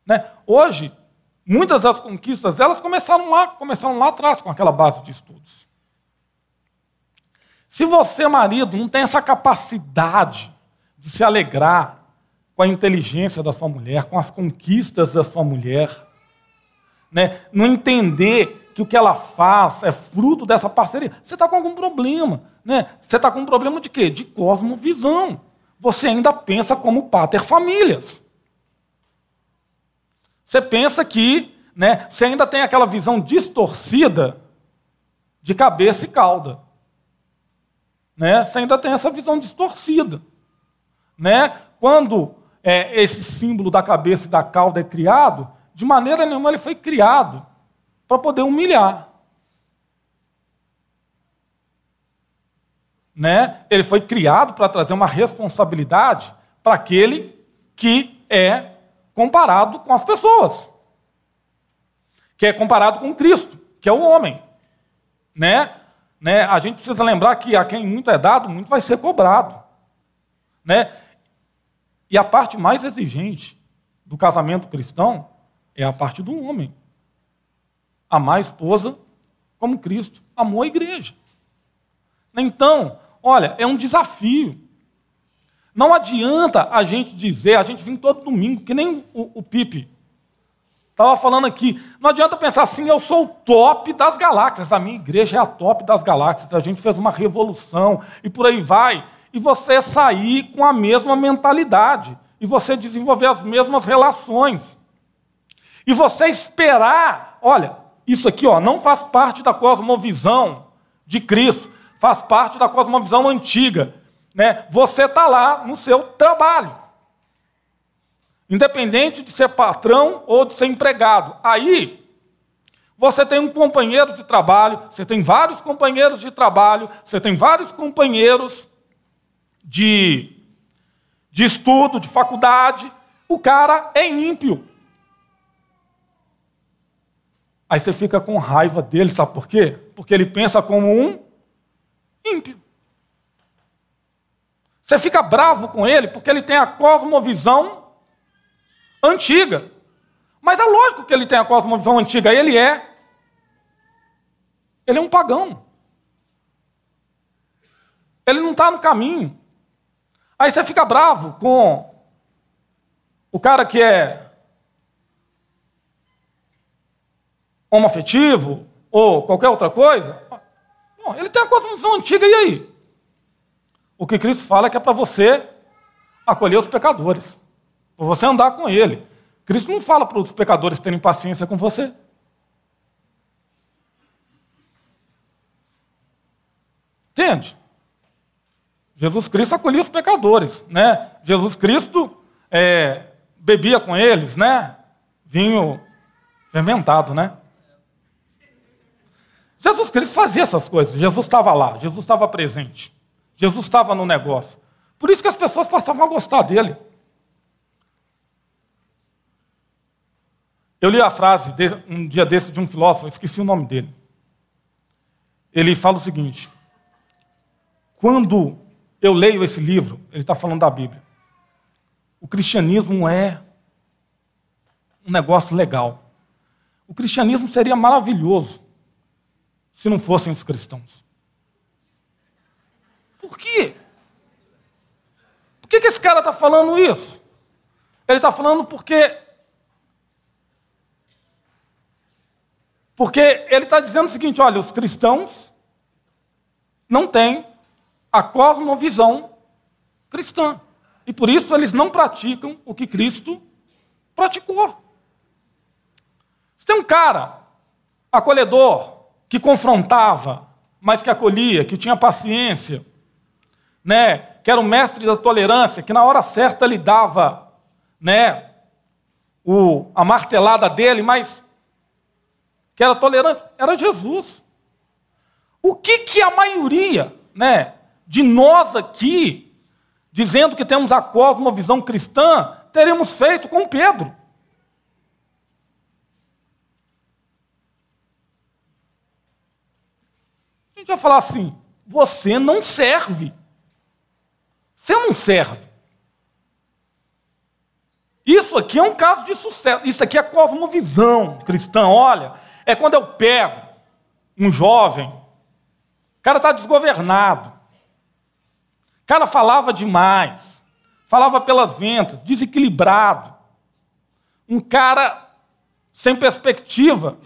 Né? Hoje, muitas das conquistas, elas começaram lá atrás, com aquela base de estudos. Se você, marido, não tem essa capacidade de se alegrar com a inteligência da sua mulher, com as conquistas da sua mulher, né? Não entender que o que ela faz é fruto dessa parceria, você está com algum problema. Né? Você está com um problema de quê? De cosmovisão. Você ainda pensa como pater famílias. Você pensa que, né, você ainda tem aquela visão distorcida de cabeça e cauda. Né? Você ainda tem essa visão distorcida. Né? Quando esse símbolo da cabeça e da cauda é criado, de maneira nenhuma ele foi criado para poder humilhar. Né? Ele foi criado para trazer uma responsabilidade para aquele que é comparado com as pessoas, que é comparado com Cristo, que é o homem. Né? A gente precisa lembrar que a quem muito é dado, muito vai ser cobrado. Né? E a parte mais exigente do casamento cristão é a parte do homem. Amar a esposa como Cristo amou a igreja. Então, olha, é um desafio. Não adianta a gente dizer, a gente vem todo domingo, que nem o Pipe estava falando aqui, não adianta pensar assim: eu sou o top das galáxias, a minha igreja é a top das galáxias, a gente fez uma revolução e por aí vai. E você sair com a mesma mentalidade, e você desenvolver as mesmas relações, e você esperar: olha, isso aqui ó, não faz parte da cosmovisão de Cristo, faz parte da cosmovisão antiga. Né? Você está lá no seu trabalho, independente de ser patrão ou de ser empregado. Aí, Você tem um companheiro de trabalho, você tem vários companheiros de trabalho, você tem vários companheiros de estudo, de faculdade. O cara é ímpio. Aí você fica com raiva dele, sabe por quê? Porque ele pensa como um ímpio. Você fica bravo com ele porque ele tem a cosmovisão antiga. Mas é lógico que ele tem a cosmovisão antiga. Ele é um pagão. Ele não está no caminho. Aí você fica bravo com o cara que é homoafetivo ou qualquer outra coisa. Bom, ele tem a cosmovisão antiga, e aí? O que Cristo fala é que é para você acolher os pecadores, para você andar com ele. Cristo não fala para os pecadores terem paciência com você. Entende? Jesus Cristo acolhia os pecadores, né? Jesus Cristo bebia com eles, né? Vinho fermentado, né? Jesus Cristo fazia essas coisas. Jesus estava lá, Jesus estava presente. Jesus estava no negócio. Por isso que as pessoas passavam a gostar dele. Eu li a frase um dia desse de um filósofo, eu esqueci o nome dele. Ele fala o seguinte: quando eu leio esse livro, ele está falando da Bíblia, o cristianismo é um negócio legal. O cristianismo seria maravilhoso se não fossem os cristãos. Por quê? Por que esse cara está falando isso? Ele está falando porque ele está dizendo o seguinte: olha, os cristãos não têm a cosmovisão cristã. E por isso eles não praticam o que Cristo praticou. Se tem um cara acolhedor, que confrontava, mas que acolhia, que tinha paciência, né, que era o mestre da tolerância, que na hora certa lhe dava, né, a martelada dele, mas que era tolerante, era Jesus. O que a maioria, né, de nós aqui, dizendo que temos a cosmovisão cristã, teremos feito com Pedro? A gente vai falar assim: você não serve. Você não serve. Isso aqui é um caso de sucesso. Isso aqui é cosmovisão cristã. Olha, é quando eu pego um jovem, o cara está desgovernado, o cara falava demais, falava pelas ventas, desequilibrado, um cara sem perspectiva,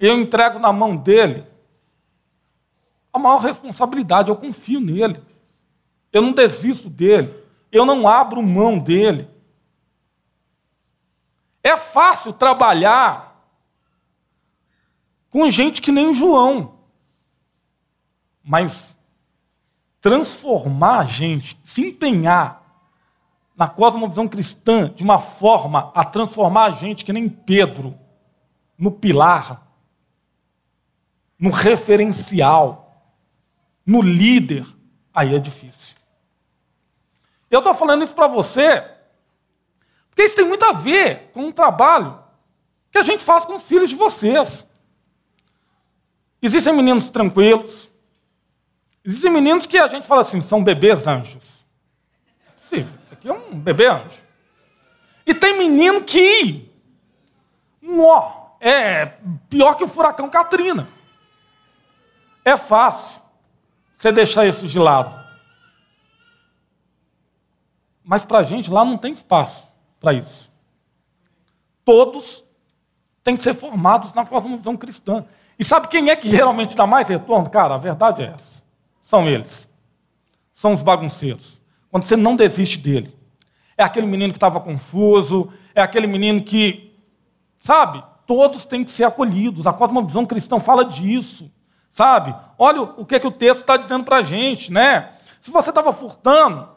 eu entrego na mão dele a maior responsabilidade, eu confio nele, eu não desisto dele, eu não abro mão dele. É fácil trabalhar com gente que nem o João. Mas transformar a gente, se empenhar na cosmovisão cristã de uma forma a transformar a gente que nem Pedro, no pilar, no referencial, no líder, aí é difícil. Eu estou falando isso para você porque isso tem muito a ver com o trabalho que a gente faz com os filhos de vocês. Existem meninos tranquilos, existem meninos que a gente fala assim, são bebês anjos. Sim, isso aqui é um bebê anjo. E tem menino que é pior que o furacão Katrina. É fácil você deixar isso de lado. Mas para a gente lá não tem espaço para isso. Todos têm que ser formados na cosmovisão cristã. E sabe quem é que geralmente dá mais retorno? Cara, a verdade é essa. São eles. São os bagunceiros. Quando você não desiste dele. É aquele menino que estava confuso, é aquele menino que, sabe, todos têm que ser acolhidos. A cosmovisão cristã fala disso, sabe? Olha o que o texto está dizendo para a gente, né? Se você estava furtando,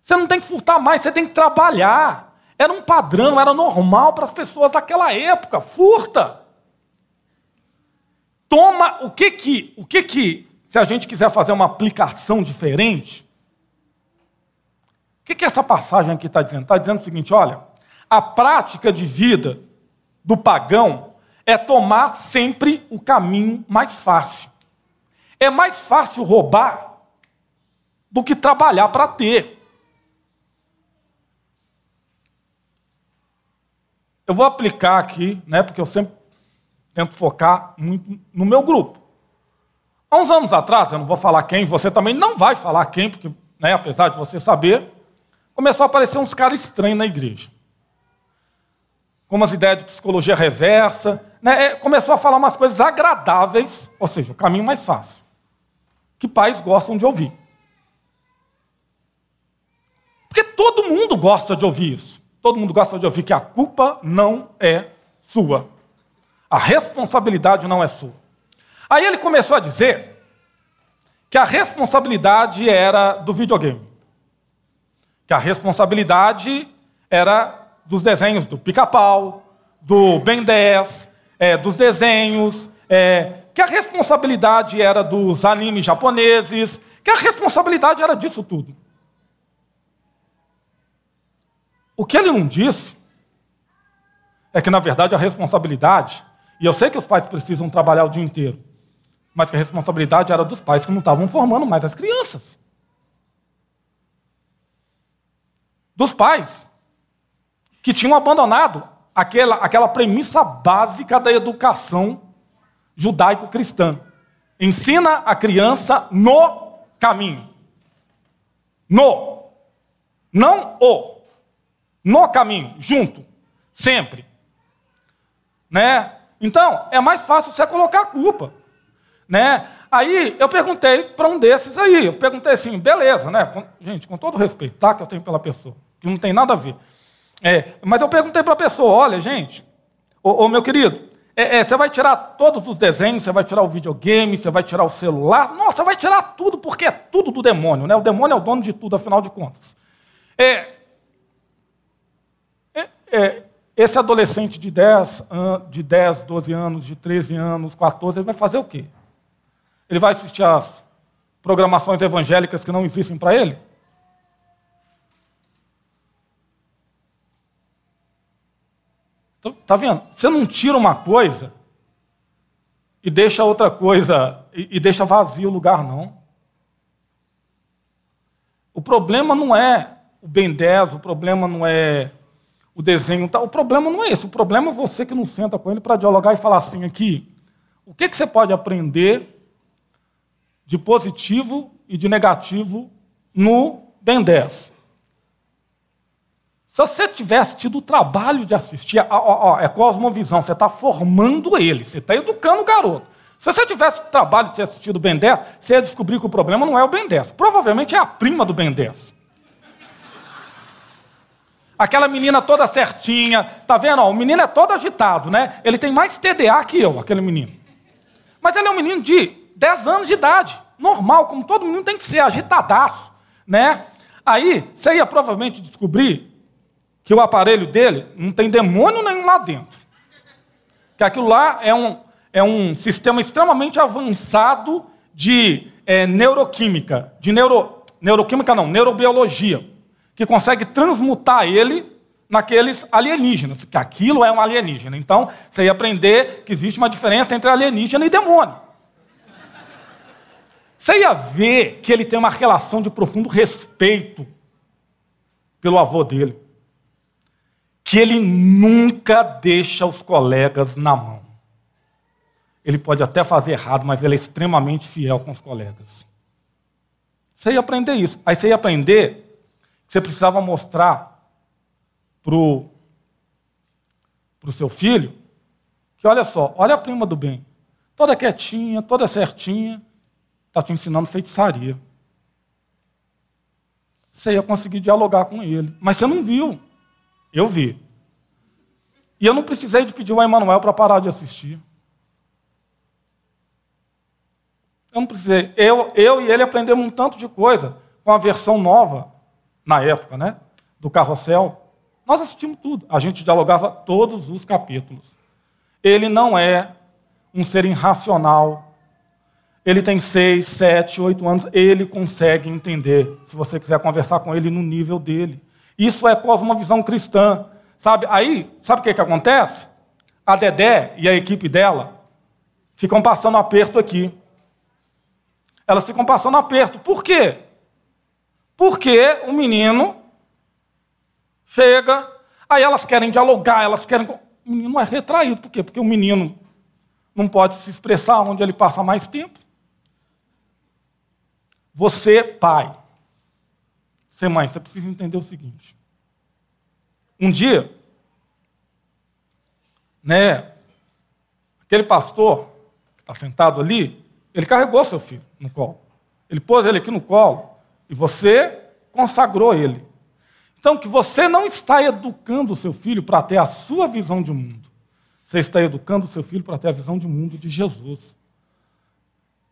você não tem que furtar mais, você tem que trabalhar. Era um padrão, era normal para as pessoas daquela época. Furta. Toma, o que que, se a gente quiser fazer uma aplicação diferente, o que que essa passagem aqui está dizendo? Está dizendo o seguinte, olha, a prática de vida do pagão é tomar sempre o caminho mais fácil. É mais fácil roubar do que trabalhar para ter. Eu vou aplicar aqui, né, porque eu sempre tento focar muito no meu grupo. Há uns anos atrás, eu não vou falar quem, você também não vai falar quem, porque, né, apesar de você saber, começou a aparecer uns caras estranhos na igreja. Com umas ideias de psicologia reversa, né, começou a falar umas coisas agradáveis, ou seja, o caminho mais fácil, que pais gostam de ouvir. Porque todo mundo gosta de ouvir isso. Todo mundo gosta de ouvir que a culpa não é sua. A responsabilidade não é sua. Aí ele começou a dizer que a responsabilidade era do videogame. Que a responsabilidade era dos desenhos do Pica-Pau, do Ben 10, dos desenhos, que a responsabilidade era dos animes japoneses, que a responsabilidade era disso tudo. O que ele não disse é que, na verdade, a responsabilidade, e eu sei que os pais precisam trabalhar o dia inteiro, mas que a responsabilidade era dos pais que não estavam formando mais as crianças. Dos pais que tinham abandonado aquela premissa básica da educação judaico-cristã. Ensina a criança no caminho. No. Não o. No caminho, junto, sempre. Né? Então, é mais fácil você colocar a culpa. Né? Aí, eu perguntei para um desses aí. Eu perguntei assim, beleza, né? Gente, com todo o respeito, tá, que eu tenho pela pessoa, que não tem nada a ver. Mas eu perguntei para a pessoa, olha, gente, ô meu querido, você vai tirar todos os desenhos, você vai tirar o videogame, você vai tirar o celular, nossa, vai tirar tudo, porque é tudo do demônio. Né? O demônio é o dono de tudo, afinal de contas. Esse adolescente de 10, 12 anos, de 13 anos, 14, ele vai fazer o quê? Ele vai assistir às programações evangélicas que não existem para ele? Tá vendo? Você não tira uma coisa e deixa outra coisa, e deixa vazio o lugar, não. O problema não é o Ben 10, o problema não é o desenho, o problema não é esse. O problema é você que não senta com ele para dialogar e falar assim aqui, o que você pode aprender de positivo e de negativo no Ben 10? Se você tivesse tido o trabalho de assistir, é cosmovisão, você está formando ele, você está educando o garoto. Se você tivesse o trabalho de assistir o Ben 10, você ia descobrir que o problema não é o Ben 10. Provavelmente é a prima do Ben 10. Aquela menina toda certinha, tá vendo? Ó, o menino é todo agitado, né? Ele tem mais TDA que eu, aquele menino. Mas ele é um menino de 10 anos de idade, normal, como todo menino tem que ser, agitadaço, né? Aí, você ia provavelmente descobrir que o aparelho dele não tem demônio nenhum lá dentro. Que aquilo lá é um sistema extremamente avançado de neuroquímica, de neuroquímica não, neurobiologia, que consegue transmutar ele naqueles alienígenas, que aquilo é um alienígena. Então, você ia aprender que existe uma diferença entre alienígena e demônio. Você ia ver que ele tem uma relação de profundo respeito pelo avô dele, que ele nunca deixa os colegas na mão. Ele pode até fazer errado, mas ele é extremamente fiel com os colegas. Você ia aprender isso. Aí você ia aprender... Você precisava mostrar pro seu filho que, olha só, olha a prima do bem. Toda quietinha, toda certinha, está te ensinando feitiçaria. Você ia conseguir dialogar com ele. Mas você não viu. Eu vi. E eu não precisei de pedir o Emanuel para parar de assistir. Eu não precisei. Eu e ele aprendemos um tanto de coisa com a versão nova, na época, né? Do Carrossel. Nós assistimos tudo. A gente dialogava todos os capítulos. Ele não é um ser irracional. Ele tem 6, 7, 8 anos. Ele consegue entender, se você quiser conversar com ele no nível dele. Isso é cosmovisão cristã. Sabe? Aí, sabe o que acontece? A Dedé e a equipe dela ficam passando aperto aqui. Elas ficam passando aperto. Por quê? Porque o menino chega, aí elas querem dialogar, elas querem... O menino é retraído. Por quê? Porque o menino não pode se expressar, onde ele passa mais tempo. Você, pai, você, mãe, você precisa entender o seguinte. Um dia, né, aquele pastor que está sentado ali, ele carregou seu filho no colo. Ele pôs ele aqui no colo e você consagrou ele. Então, que você não está educando o seu filho para ter a sua visão de mundo. Você está educando o seu filho para ter a visão de mundo de Jesus.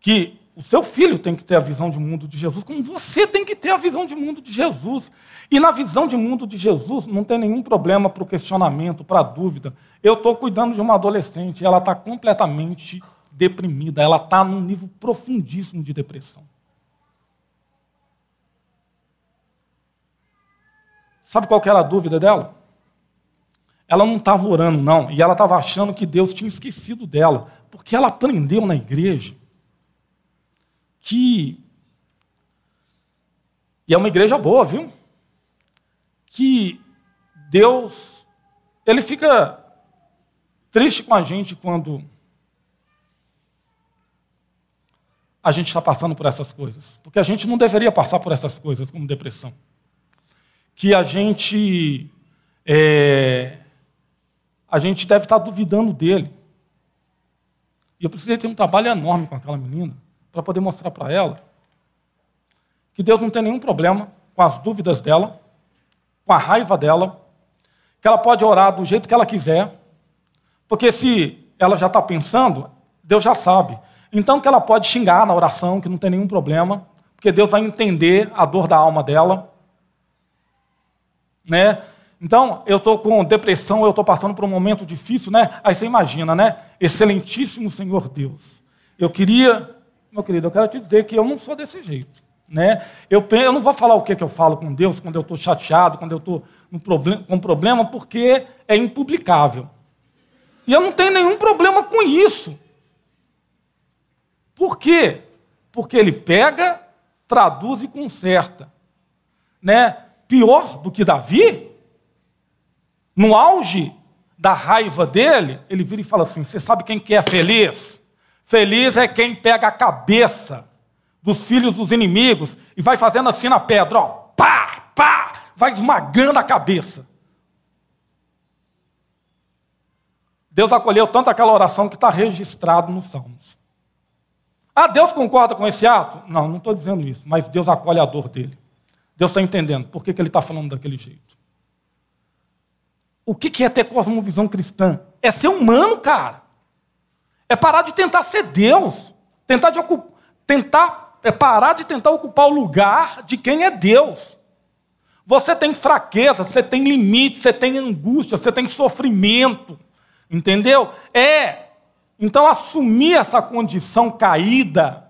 Que o seu filho tem que ter a visão de mundo de Jesus, como você tem que ter a visão de mundo de Jesus. E na visão de mundo de Jesus não tem nenhum problema para o questionamento, para a dúvida. Eu estou cuidando de uma adolescente, ela está completamente deprimida, ela está num nível profundíssimo de depressão. Sabe qual que era a dúvida dela? Ela não estava orando, não, e ela estava achando que Deus tinha esquecido dela, porque ela aprendeu na igreja que, e é uma igreja boa, viu? Que Deus, ele fica triste com a gente quando a gente está passando por essas coisas, porque a gente não deveria passar por essas coisas, como depressão. Que a gente deve estar duvidando dele. E eu precisei ter um trabalho enorme com aquela menina, para poder mostrar para ela que Deus não tem nenhum problema com as dúvidas dela, com a raiva dela, que ela pode orar do jeito que ela quiser, porque se ela já está pensando, Deus já sabe. Então que ela pode xingar na oração, que não tem nenhum problema, porque Deus vai entender a dor da alma dela. Né? Então, eu estou com depressão, eu estou passando por um momento difícil, né? Aí você imagina, né? Excelentíssimo Senhor Deus, eu queria... Meu querido, eu quero te dizer que eu não sou desse jeito. Né? Eu não vou falar o que eu falo com Deus quando eu estou chateado, quando eu estou com problema, porque é impublicável. E eu não tenho nenhum problema com isso. Por quê? Porque ele pega, traduz e conserta. Né? Pior do que Davi, no auge da raiva dele, ele vira e fala assim, você sabe quem que é feliz? Feliz é quem pega a cabeça dos filhos dos inimigos e vai fazendo assim na pedra, ó, pá, pá, vai esmagando a cabeça. Deus acolheu tanto aquela oração que está registrado nos Salmos. Ah, Deus concorda com esse ato? Não, não estou dizendo isso, mas Deus acolhe a dor dele. Deus está entendendo por que ele está falando daquele jeito. O que é ter cosmovisão cristã? É ser humano, cara. É parar de tentar ser Deus. É parar de tentar ocupar o lugar de quem é Deus. Você tem fraqueza, você tem limite, você tem angústia, você tem sofrimento. Entendeu? Então assumir essa condição caída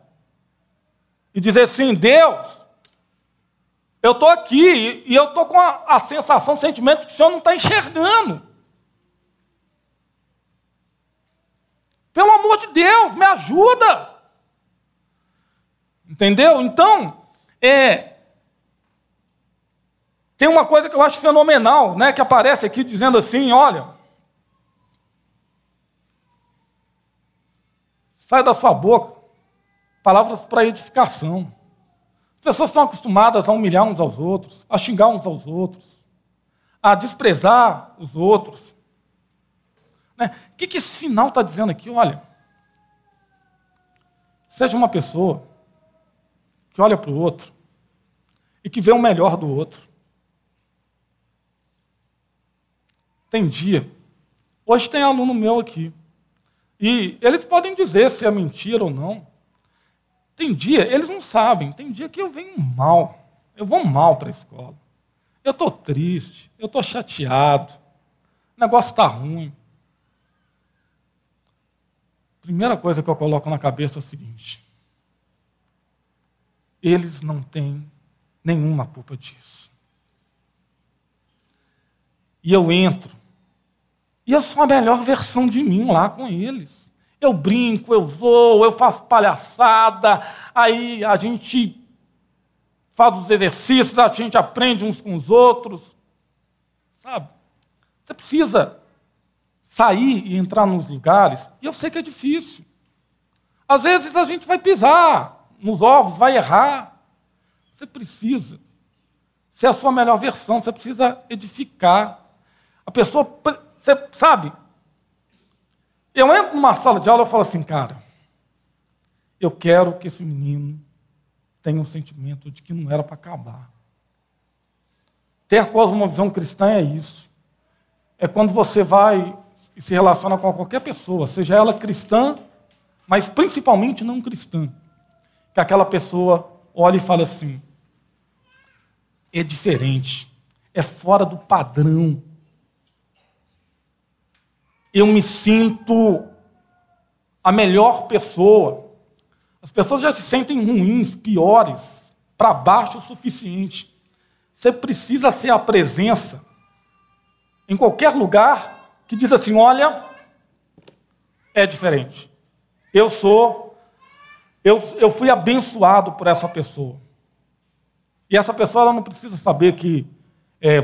e dizer assim, Deus, eu estou aqui e eu estou com a sensação, o sentimento que o Senhor não está enxergando. Pelo amor de Deus, me ajuda. Entendeu? Então, tem uma coisa que eu acho fenomenal, né, que aparece aqui dizendo assim, olha, sai da sua boca palavras para edificação. As pessoas estão acostumadas a humilhar uns aos outros, a xingar uns aos outros, a desprezar os outros. Né? O que esse sinal está dizendo aqui? Olha, seja uma pessoa que olha para o outro e que vê o melhor do outro. Tem dia. Hoje tem aluno meu aqui. E eles podem dizer se é mentira ou não. Tem dia, eles não sabem. Tem dia que eu venho mal. Eu vou mal para a escola. Eu estou triste, eu estou chateado, o negócio está ruim. Primeira coisa que eu coloco na cabeça é o seguinte: eles não têm nenhuma culpa disso. E eu entro, e eu sou a melhor versão de mim lá com eles. Eu brinco, eu vou, eu faço palhaçada, aí a gente faz os exercícios, a gente aprende uns com os outros. Sabe? Você precisa sair e entrar nos lugares, e eu sei que é difícil. Às vezes a gente vai pisar nos ovos, vai errar. Você precisa ser a sua melhor versão, você precisa edificar. A pessoa, você sabe, eu entro numa sala de aula e falo assim, cara, eu quero que esse menino tenha um sentimento de que não era para acabar. Ter cosmovisão cristã é isso. É quando você vai e se relaciona com qualquer pessoa, seja ela cristã, mas principalmente não cristã, que aquela pessoa olha e fala assim, é diferente, é fora do padrão. Eu me sinto a melhor pessoa. As pessoas já se sentem ruins, piores, para baixo o suficiente. Você precisa ser a presença em qualquer lugar que diz assim, olha, é diferente. Eu fui abençoado por essa pessoa. E essa pessoa ela não precisa saber que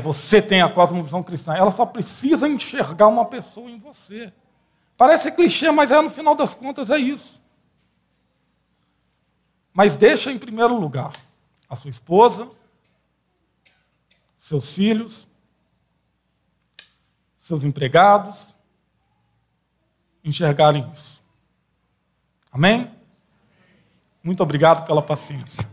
você tem a cosmovisão cristã, ela só precisa enxergar uma pessoa em você. Parece clichê, mas no final das contas é isso. Mas deixa em primeiro lugar a sua esposa, seus filhos, seus empregados, enxergarem isso. Amém? Muito obrigado pela paciência.